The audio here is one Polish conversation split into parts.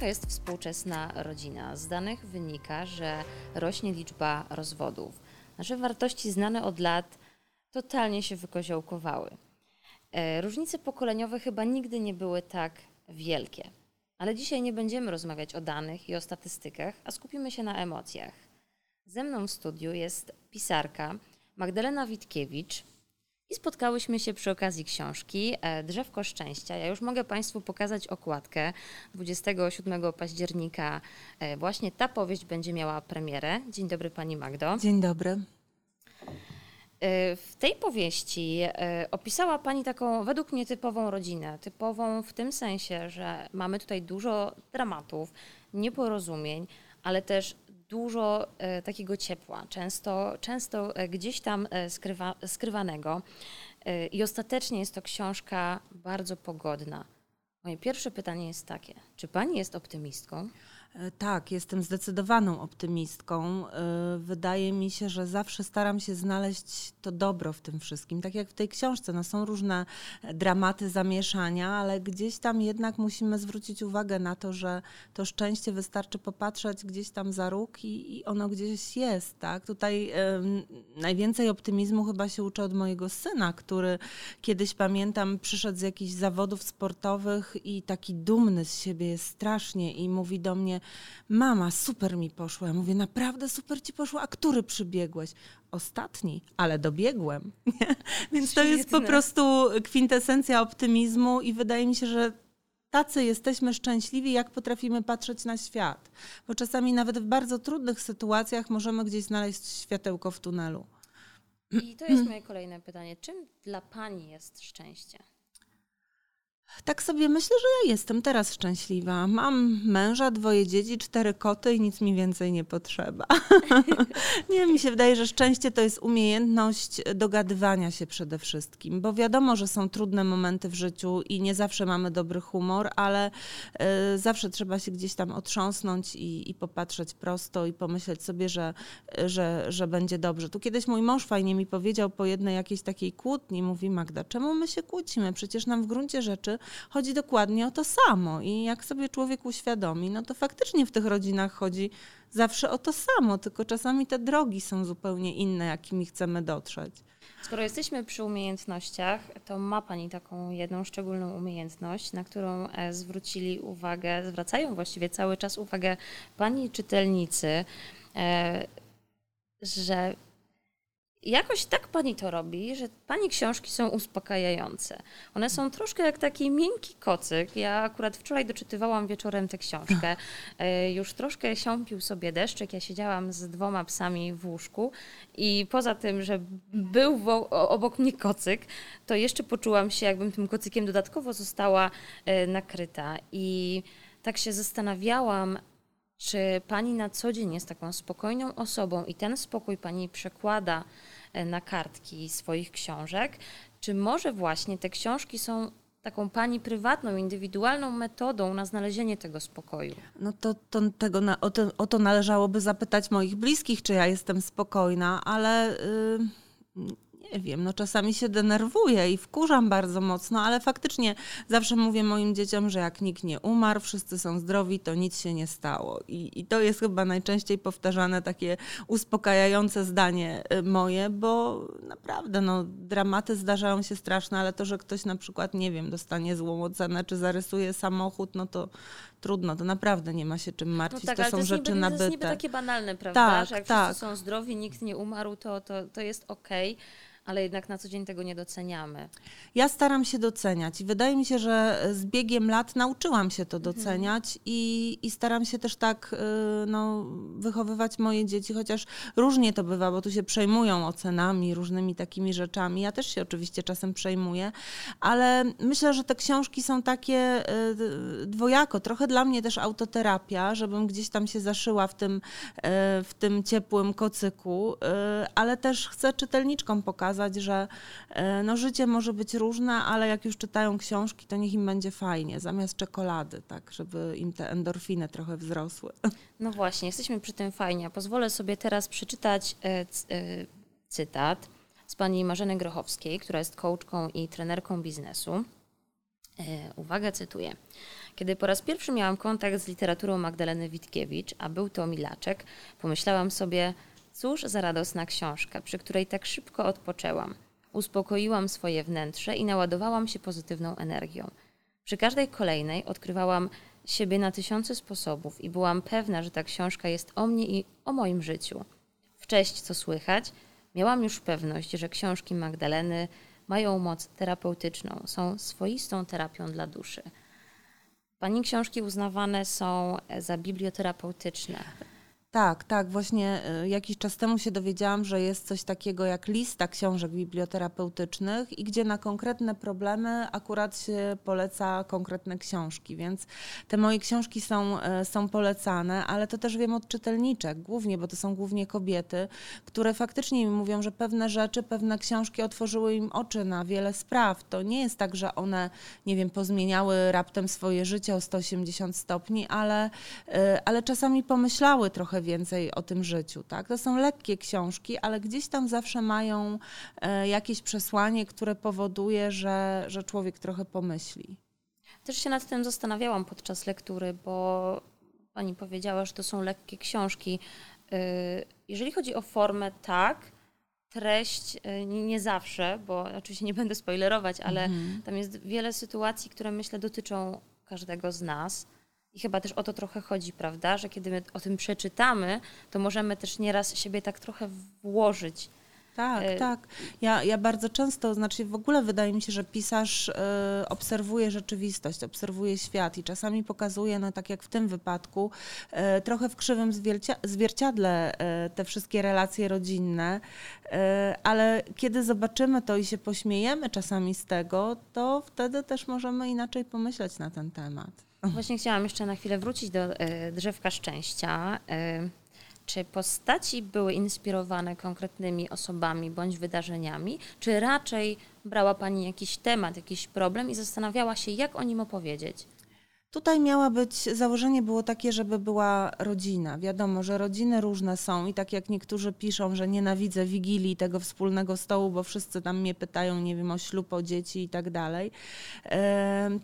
Taka jest współczesna rodzina. Z danych wynika, że rośnie liczba rozwodów. Nasze wartości znane od lat totalnie się wykoziołkowały. Różnice pokoleniowe chyba nigdy nie były tak wielkie. Ale dzisiaj nie będziemy rozmawiać o danych i o statystykach, a skupimy się na emocjach. Ze mną w studiu jest pisarka Magdalena Witkiewicz i spotkałyśmy się przy okazji książki Drzewko szczęścia. Ja już mogę Państwu pokazać okładkę. 27 października właśnie ta powieść będzie miała premierę. Dzień dobry Pani Magdo. Dzień dobry. W tej powieści opisała Pani taką według mnie typową rodzinę. Typową w tym sensie, że mamy tutaj dużo dramatów, nieporozumień, ale też dużo takiego ciepła, często gdzieś tam skrywanego. I ostatecznie jest to książka bardzo pogodna. Moje pierwsze pytanie jest takie, czy Pani jest optymistką? Tak, jestem zdecydowaną optymistką. Wydaje mi się, że zawsze staram się znaleźć to dobro w tym wszystkim. Tak jak w tej książce, no są różne dramaty, zamieszania, ale gdzieś tam jednak musimy zwrócić uwagę na to, że to szczęście wystarczy popatrzeć gdzieś tam za róg i ono gdzieś jest. Tak? Tutaj najwięcej optymizmu chyba się uczę od mojego syna, który kiedyś, pamiętam, przyszedł z jakichś zawodów sportowych i taki dumny z siebie jest strasznie i mówi do mnie: mama, super mi poszło. Ja mówię: naprawdę super ci poszło? A który przybiegłeś? Ostatni, ale dobiegłem. Więc to jest po prostu kwintesencja optymizmu i wydaje mi się, że tacy jesteśmy szczęśliwi, jak potrafimy patrzeć na świat. Bo czasami nawet w bardzo trudnych sytuacjach możemy gdzieś znaleźć światełko w tunelu. I to jest moje kolejne pytanie. Czym dla Pani jest szczęście? Tak sobie myślę, że ja jestem teraz szczęśliwa. Mam męża, 2 dzieci, 4 koty i nic mi więcej nie potrzeba. Nie, mi się wydaje, że szczęście to jest umiejętność dogadywania się przede wszystkim, bo wiadomo, że są trudne momenty w życiu i nie zawsze mamy dobry humor, ale zawsze trzeba się gdzieś tam otrząsnąć i popatrzeć prosto i pomyśleć sobie, że będzie dobrze. Tu kiedyś mój mąż fajnie mi powiedział po jednej jakiejś takiej kłótni, mówi: Magda, czemu my się kłócimy? Przecież nam w gruncie rzeczy chodzi dokładnie o to samo i jak sobie człowiek uświadomi, no to faktycznie w tych rodzinach chodzi zawsze o to samo, tylko czasami te drogi są zupełnie inne, jakimi chcemy dotrzeć. Skoro jesteśmy przy umiejętnościach, to ma Pani taką jedną szczególną umiejętność, na którą zwracają właściwie cały czas uwagę Pani czytelnicy, że jakoś tak Pani to robi, że Pani książki są uspokajające. One są troszkę jak taki miękki kocyk. Ja akurat wczoraj doczytywałam wieczorem tę książkę. Już troszkę siąpił sobie deszczyk. Ja siedziałam z 2 psami w łóżku i poza tym, że był obok mnie kocyk, to jeszcze poczułam się, jakbym tym kocykiem dodatkowo została nakryta. I tak się zastanawiałam, czy Pani na co dzień jest taką spokojną osobą i ten spokój Pani przekłada na kartki swoich książek? Czy może właśnie te książki są taką Pani prywatną, indywidualną metodą na znalezienie tego spokoju? No to należałoby zapytać moich bliskich, czy ja jestem spokojna, ale... Nie wiem, no czasami się denerwuję i wkurzam bardzo mocno, ale faktycznie zawsze mówię moim dzieciom, że jak nikt nie umarł, wszyscy są zdrowi, to nic się nie stało. I to jest chyba najczęściej powtarzane takie uspokajające zdanie moje, bo naprawdę no, dramaty zdarzają się straszne, ale to, że ktoś na przykład, nie wiem, dostanie złą ocenę czy zarysuje samochód, no to trudno, to naprawdę nie ma się czym martwić, no tak, to są rzeczy nabyte. To jest niby takie banalne, prawda, tak, że jak wszyscy są zdrowi, nikt nie umarł, to jest okej. Ale jednak na co dzień tego nie doceniamy. Ja staram się doceniać i wydaje mi się, że z biegiem lat nauczyłam się to doceniać i staram się też tak wychowywać moje dzieci, chociaż różnie to bywa, bo tu się przejmują ocenami, różnymi takimi rzeczami. Ja też się oczywiście czasem przejmuję, ale myślę, że te książki są takie dwojako. Trochę dla mnie też autoterapia, żebym gdzieś tam się zaszyła w tym ciepłym kocyku, ale też chcę czytelniczkom pokazać, że no, życie może być różne, ale jak już czytają książki, to niech im będzie fajnie, zamiast czekolady, tak, żeby im te endorfiny trochę wzrosły. No właśnie, jesteśmy przy tym fajnie. Pozwolę sobie teraz przeczytać cytat z pani Marzeny Grochowskiej, która jest coachką i trenerką biznesu. Uwaga, cytuję. Kiedy po raz pierwszy miałam kontakt z literaturą Magdaleny Witkiewicz, a był to Milaczek, pomyślałam sobie, cóż za radosna książka, przy której tak szybko odpoczęłam. Uspokoiłam swoje wnętrze i naładowałam się pozytywną energią. Przy każdej kolejnej odkrywałam siebie na tysiące sposobów i byłam pewna, że ta książka jest o mnie i o moim życiu. Wcześć, co słychać, miałam już pewność, że książki Magdaleny mają moc terapeutyczną, są swoistą terapią dla duszy. Pani książki uznawane są za biblioterapeutyczne. Tak. Właśnie jakiś czas temu się dowiedziałam, że jest coś takiego jak lista książek biblioterapeutycznych i gdzie na konkretne problemy akurat się poleca konkretne książki, więc te moje książki są polecane, ale to też wiem od czytelniczek głównie, bo to są głównie kobiety, które faktycznie mi mówią, że pewne rzeczy, pewne książki otworzyły im oczy na wiele spraw. To nie jest tak, że one, nie wiem, pozmieniały raptem swoje życie o 180 stopni, ale czasami pomyślały trochę więcej o tym życiu, tak? To są lekkie książki, ale gdzieś tam zawsze mają jakieś przesłanie, które powoduje, że człowiek trochę pomyśli. Też się nad tym zastanawiałam podczas lektury, bo pani powiedziała, że to są lekkie książki. Jeżeli chodzi o formę, tak, treść nie zawsze, bo oczywiście nie będę spoilerować, ale tam jest wiele sytuacji, które myślę dotyczą każdego z nas. I chyba też o to trochę chodzi, prawda, że kiedy my o tym przeczytamy, to możemy też nieraz siebie tak trochę włożyć. Tak. Ja bardzo często, znaczy w ogóle wydaje mi się, że pisarz obserwuje rzeczywistość, obserwuje świat i czasami pokazuje, no tak jak w tym wypadku, trochę w krzywym zwierciadle te wszystkie relacje rodzinne, ale kiedy zobaczymy to i się pośmiejemy czasami z tego, to wtedy też możemy inaczej pomyśleć na ten temat. Właśnie chciałam jeszcze na chwilę wrócić do Drzewka szczęścia. Czy postaci były inspirowane konkretnymi osobami bądź wydarzeniami, czy raczej brała Pani jakiś temat, jakiś problem i zastanawiała się, jak o nim opowiedzieć? Tutaj założenie było takie, żeby była rodzina. Wiadomo, że rodziny różne są i tak jak niektórzy piszą, że nienawidzę Wigilii, tego wspólnego stołu, bo wszyscy tam mnie pytają, nie wiem, o ślub, o dzieci i tak dalej,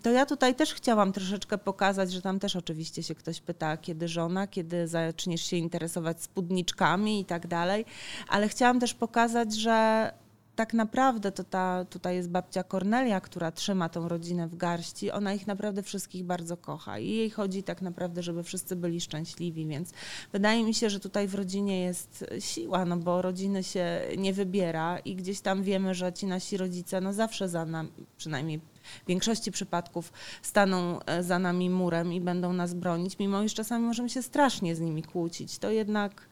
to ja tutaj też chciałam troszeczkę pokazać, że tam też oczywiście się ktoś pyta, kiedy żona, kiedy zaczniesz się interesować spódniczkami i tak dalej, ale chciałam też pokazać, że tak naprawdę to tutaj jest babcia Kornelia, która trzyma tą rodzinę w garści. Ona ich naprawdę wszystkich bardzo kocha i jej chodzi tak naprawdę, żeby wszyscy byli szczęśliwi, więc wydaje mi się, że tutaj w rodzinie jest siła, no bo rodziny się nie wybiera i gdzieś tam wiemy, że ci nasi rodzice no zawsze za nami, przynajmniej w większości przypadków staną za nami murem i będą nas bronić, mimo iż czasami możemy się strasznie z nimi kłócić. To jednak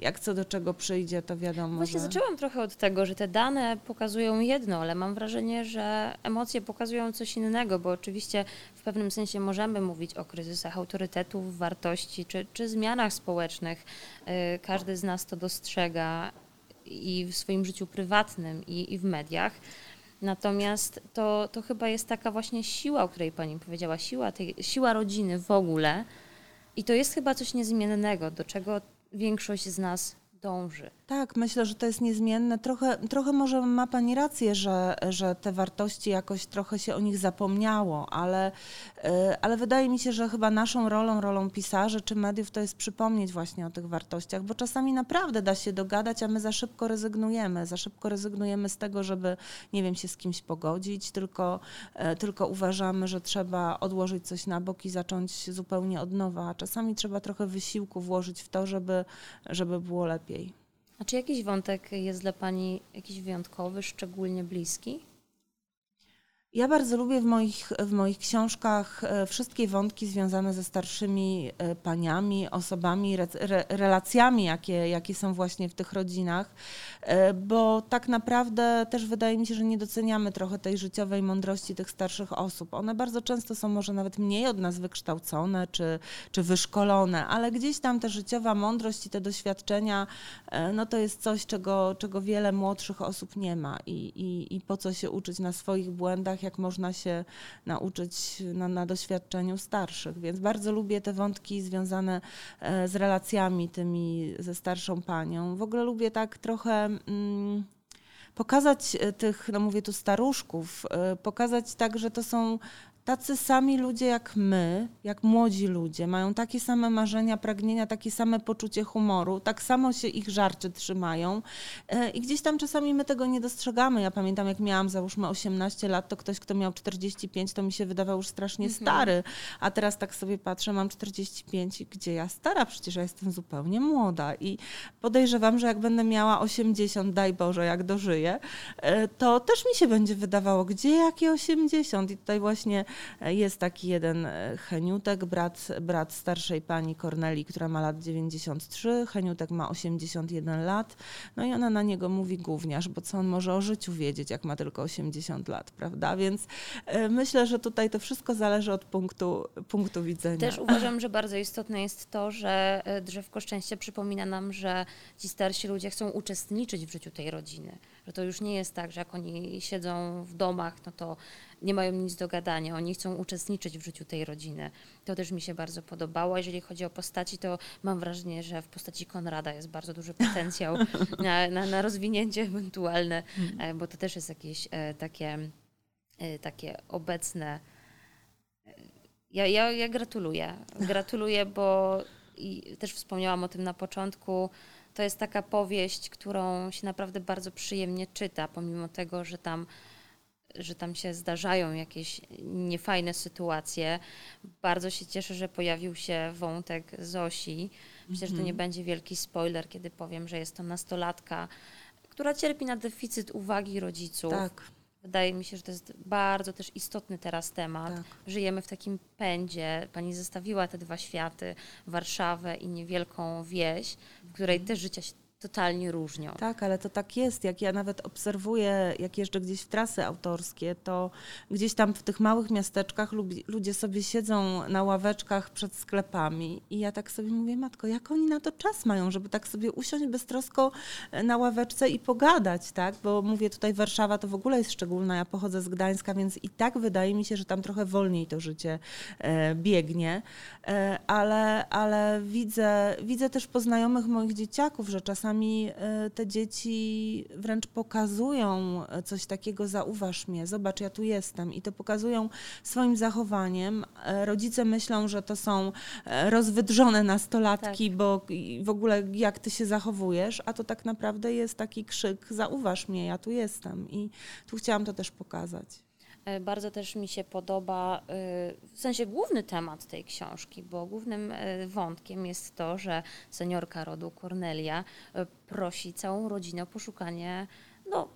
jak co do czego przyjdzie, to wiadomo. Właśnie zaczęłam trochę od tego, że te dane pokazują jedno, ale mam wrażenie, że emocje pokazują coś innego, bo oczywiście w pewnym sensie możemy mówić o kryzysach autorytetów, wartości czy zmianach społecznych. Każdy z nas to dostrzega i w swoim życiu prywatnym i w mediach. Natomiast to chyba jest taka właśnie siła, o której pani powiedziała, siła rodziny w ogóle i to jest chyba coś niezmiennego, do czego większość z nas dąży. Tak, myślę, że to jest niezmienne. Trochę może ma Pani rację, że te wartości jakoś trochę się o nich zapomniało, ale wydaje mi się, że chyba naszą rolą pisarzy czy mediów to jest przypomnieć właśnie o tych wartościach, bo czasami naprawdę da się dogadać, a my za szybko rezygnujemy z tego, żeby, nie wiem, się z kimś pogodzić, tylko uważamy, że trzeba odłożyć coś na bok i zacząć zupełnie od nowa, a czasami trzeba trochę wysiłku włożyć w to, żeby było lepiej. A czy jakiś wątek jest dla Pani jakiś wyjątkowy, szczególnie bliski? Ja bardzo lubię w moich książkach wszystkie wątki związane ze starszymi paniami, osobami, relacjami, jakie są właśnie w tych rodzinach, bo tak naprawdę też wydaje mi się, że nie doceniamy trochę tej życiowej mądrości tych starszych osób. One bardzo często są może nawet mniej od nas wykształcone czy wyszkolone, ale gdzieś tam ta życiowa mądrość i te doświadczenia, no to jest coś, czego wiele młodszych osób nie ma i po co się uczyć na swoich błędach, jak można się nauczyć na doświadczeniu starszych. Więc bardzo lubię te wątki związane z relacjami tymi ze starszą panią. W ogóle lubię tak trochę pokazać tych, no mówię tu staruszków, pokazać tak, że to są tacy sami ludzie jak my, jak młodzi ludzie, mają takie same marzenia, pragnienia, takie same poczucie humoru, tak samo się ich żarcie trzymają i gdzieś tam czasami my tego nie dostrzegamy. Ja pamiętam, jak miałam załóżmy 18 lat, to ktoś, kto miał 45, to mi się wydawał już strasznie stary, a teraz tak sobie patrzę, mam 45 i gdzie ja stara? Przecież ja jestem zupełnie młoda i podejrzewam, że jak będę miała 80, daj Boże, jak dożyję, to też mi się będzie wydawało, gdzie jakie 80? I tutaj właśnie jest taki jeden Heniutek, brat starszej pani Korneli, która ma lat 93, Heniutek ma 81 lat, no i ona na niego mówi gówniarz, bo co on może o życiu wiedzieć, jak ma tylko 80 lat, prawda? Więc myślę, że tutaj to wszystko zależy od punktu widzenia. Też uważam, że bardzo istotne jest to, że Drzewko Szczęścia przypomina nam, że ci starsi ludzie chcą uczestniczyć w życiu tej rodziny, że to już nie jest tak, że jak oni siedzą w domach, no to nie mają nic do gadania, oni chcą uczestniczyć w życiu tej rodziny. To też mi się bardzo podobało. Jeżeli chodzi o postaci, to mam wrażenie, że w postaci Konrada jest bardzo duży potencjał na rozwinięcie ewentualne, bo to też jest jakieś takie obecne. Ja gratuluję, bo i też wspomniałam o tym na początku. To jest taka powieść, którą się naprawdę bardzo przyjemnie czyta, pomimo tego, że tam się zdarzają jakieś niefajne sytuacje. Bardzo się cieszę, że pojawił się wątek Zosi. Myślę, że to nie będzie wielki spoiler, kiedy powiem, że jest to nastolatka, która cierpi na deficyt uwagi rodziców. Tak. Wydaje mi się, że to jest bardzo też istotny teraz temat. Tak. Żyjemy w takim pędzie. Pani zestawiła te dwa światy, Warszawę i niewielką wieś, w której też życia się totalnie różnią. Tak, ale to tak jest. Jak ja nawet obserwuję, jak jeżdżę gdzieś w trasy autorskie, to gdzieś tam w tych małych miasteczkach ludzie sobie siedzą na ławeczkach przed sklepami i ja tak sobie mówię, matko, jak oni na to czas mają, żeby tak sobie usiąść beztrosko na ławeczce i pogadać, tak? Bo mówię, tutaj Warszawa to w ogóle jest szczególna, ja pochodzę z Gdańska, więc i tak wydaje mi się, że tam trochę wolniej to życie biegnie, ale widzę też po znajomych moich dzieciaków, że czasami te dzieci wręcz pokazują coś takiego, zauważ mnie, zobacz, ja tu jestem. I to pokazują swoim zachowaniem. Rodzice myślą, że to są rozwydrzone nastolatki, tak, bo w ogóle jak ty się zachowujesz, a to tak naprawdę jest taki krzyk, zauważ mnie, ja tu jestem. I tu chciałam to też pokazać. Bardzo też mi się podoba, w sensie główny temat tej książki, bo głównym wątkiem jest to, że seniorka rodu Kornelia prosi całą rodzinę o poszukanie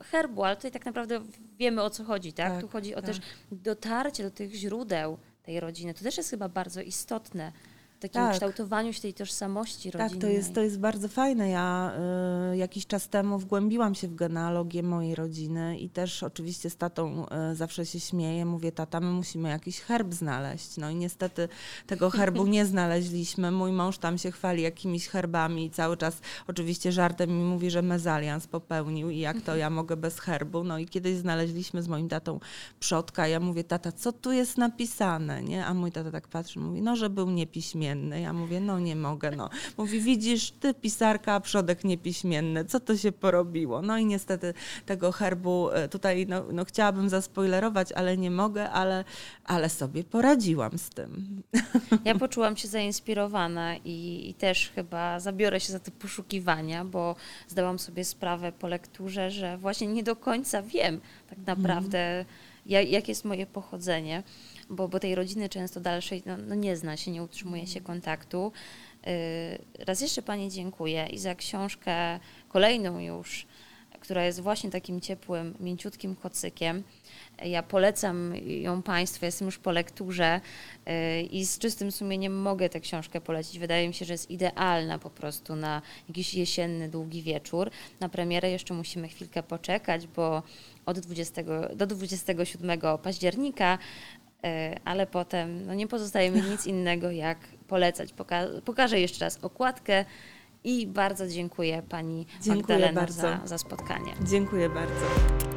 herbu, ale tutaj tak naprawdę wiemy, o co chodzi, tak? Tu chodzi o też dotarcie do tych źródeł tej rodziny. To też jest chyba bardzo istotne. Takim kształtowaniu się tej tożsamości rodzinnej. Tak, to jest bardzo fajne. Ja jakiś czas temu wgłębiłam się w genealogię mojej rodziny i też oczywiście z tatą zawsze się śmieję. Mówię, tata, my musimy jakiś herb znaleźć. No i niestety tego herbu nie znaleźliśmy. Mój mąż tam się chwali jakimiś herbami i cały czas oczywiście żartem mi mówi, że mezalians popełnił i jak to ja mogę bez herbu. No i kiedyś znaleźliśmy z moim tatą przodka. Ja mówię, tata, co tu jest napisane? Nie? A mój tata tak patrzy, mówi, że był niepiśmienny. Ja mówię, nie mogę. Mówi, widzisz, ty pisarka, a przodek niepiśmienny. Co to się porobiło? No i niestety tego herbu tutaj chciałabym zaspoilerować, ale nie mogę, ale sobie poradziłam z tym. Ja poczułam się zainspirowana i też chyba zabiorę się za te poszukiwania, bo zdałam sobie sprawę po lekturze, że właśnie nie do końca wiem tak naprawdę, jakie jest moje pochodzenie. Bo tej rodziny często dalszej nie zna się, nie utrzymuje się kontaktu. Raz jeszcze Pani dziękuję i za książkę kolejną już, która jest właśnie takim ciepłym, mięciutkim kocykiem. Ja polecam ją Państwu, jestem już po lekturze i z czystym sumieniem mogę tę książkę polecić. Wydaje mi się, że jest idealna po prostu na jakiś jesienny, długi wieczór. Na premierę jeszcze musimy chwilkę poczekać, bo od 20 do 27 października, ale potem nie pozostaje mi nic innego jak polecać. Pokażę jeszcze raz okładkę i bardzo dziękuję Pani Magdaleno za spotkanie. Dziękuję bardzo.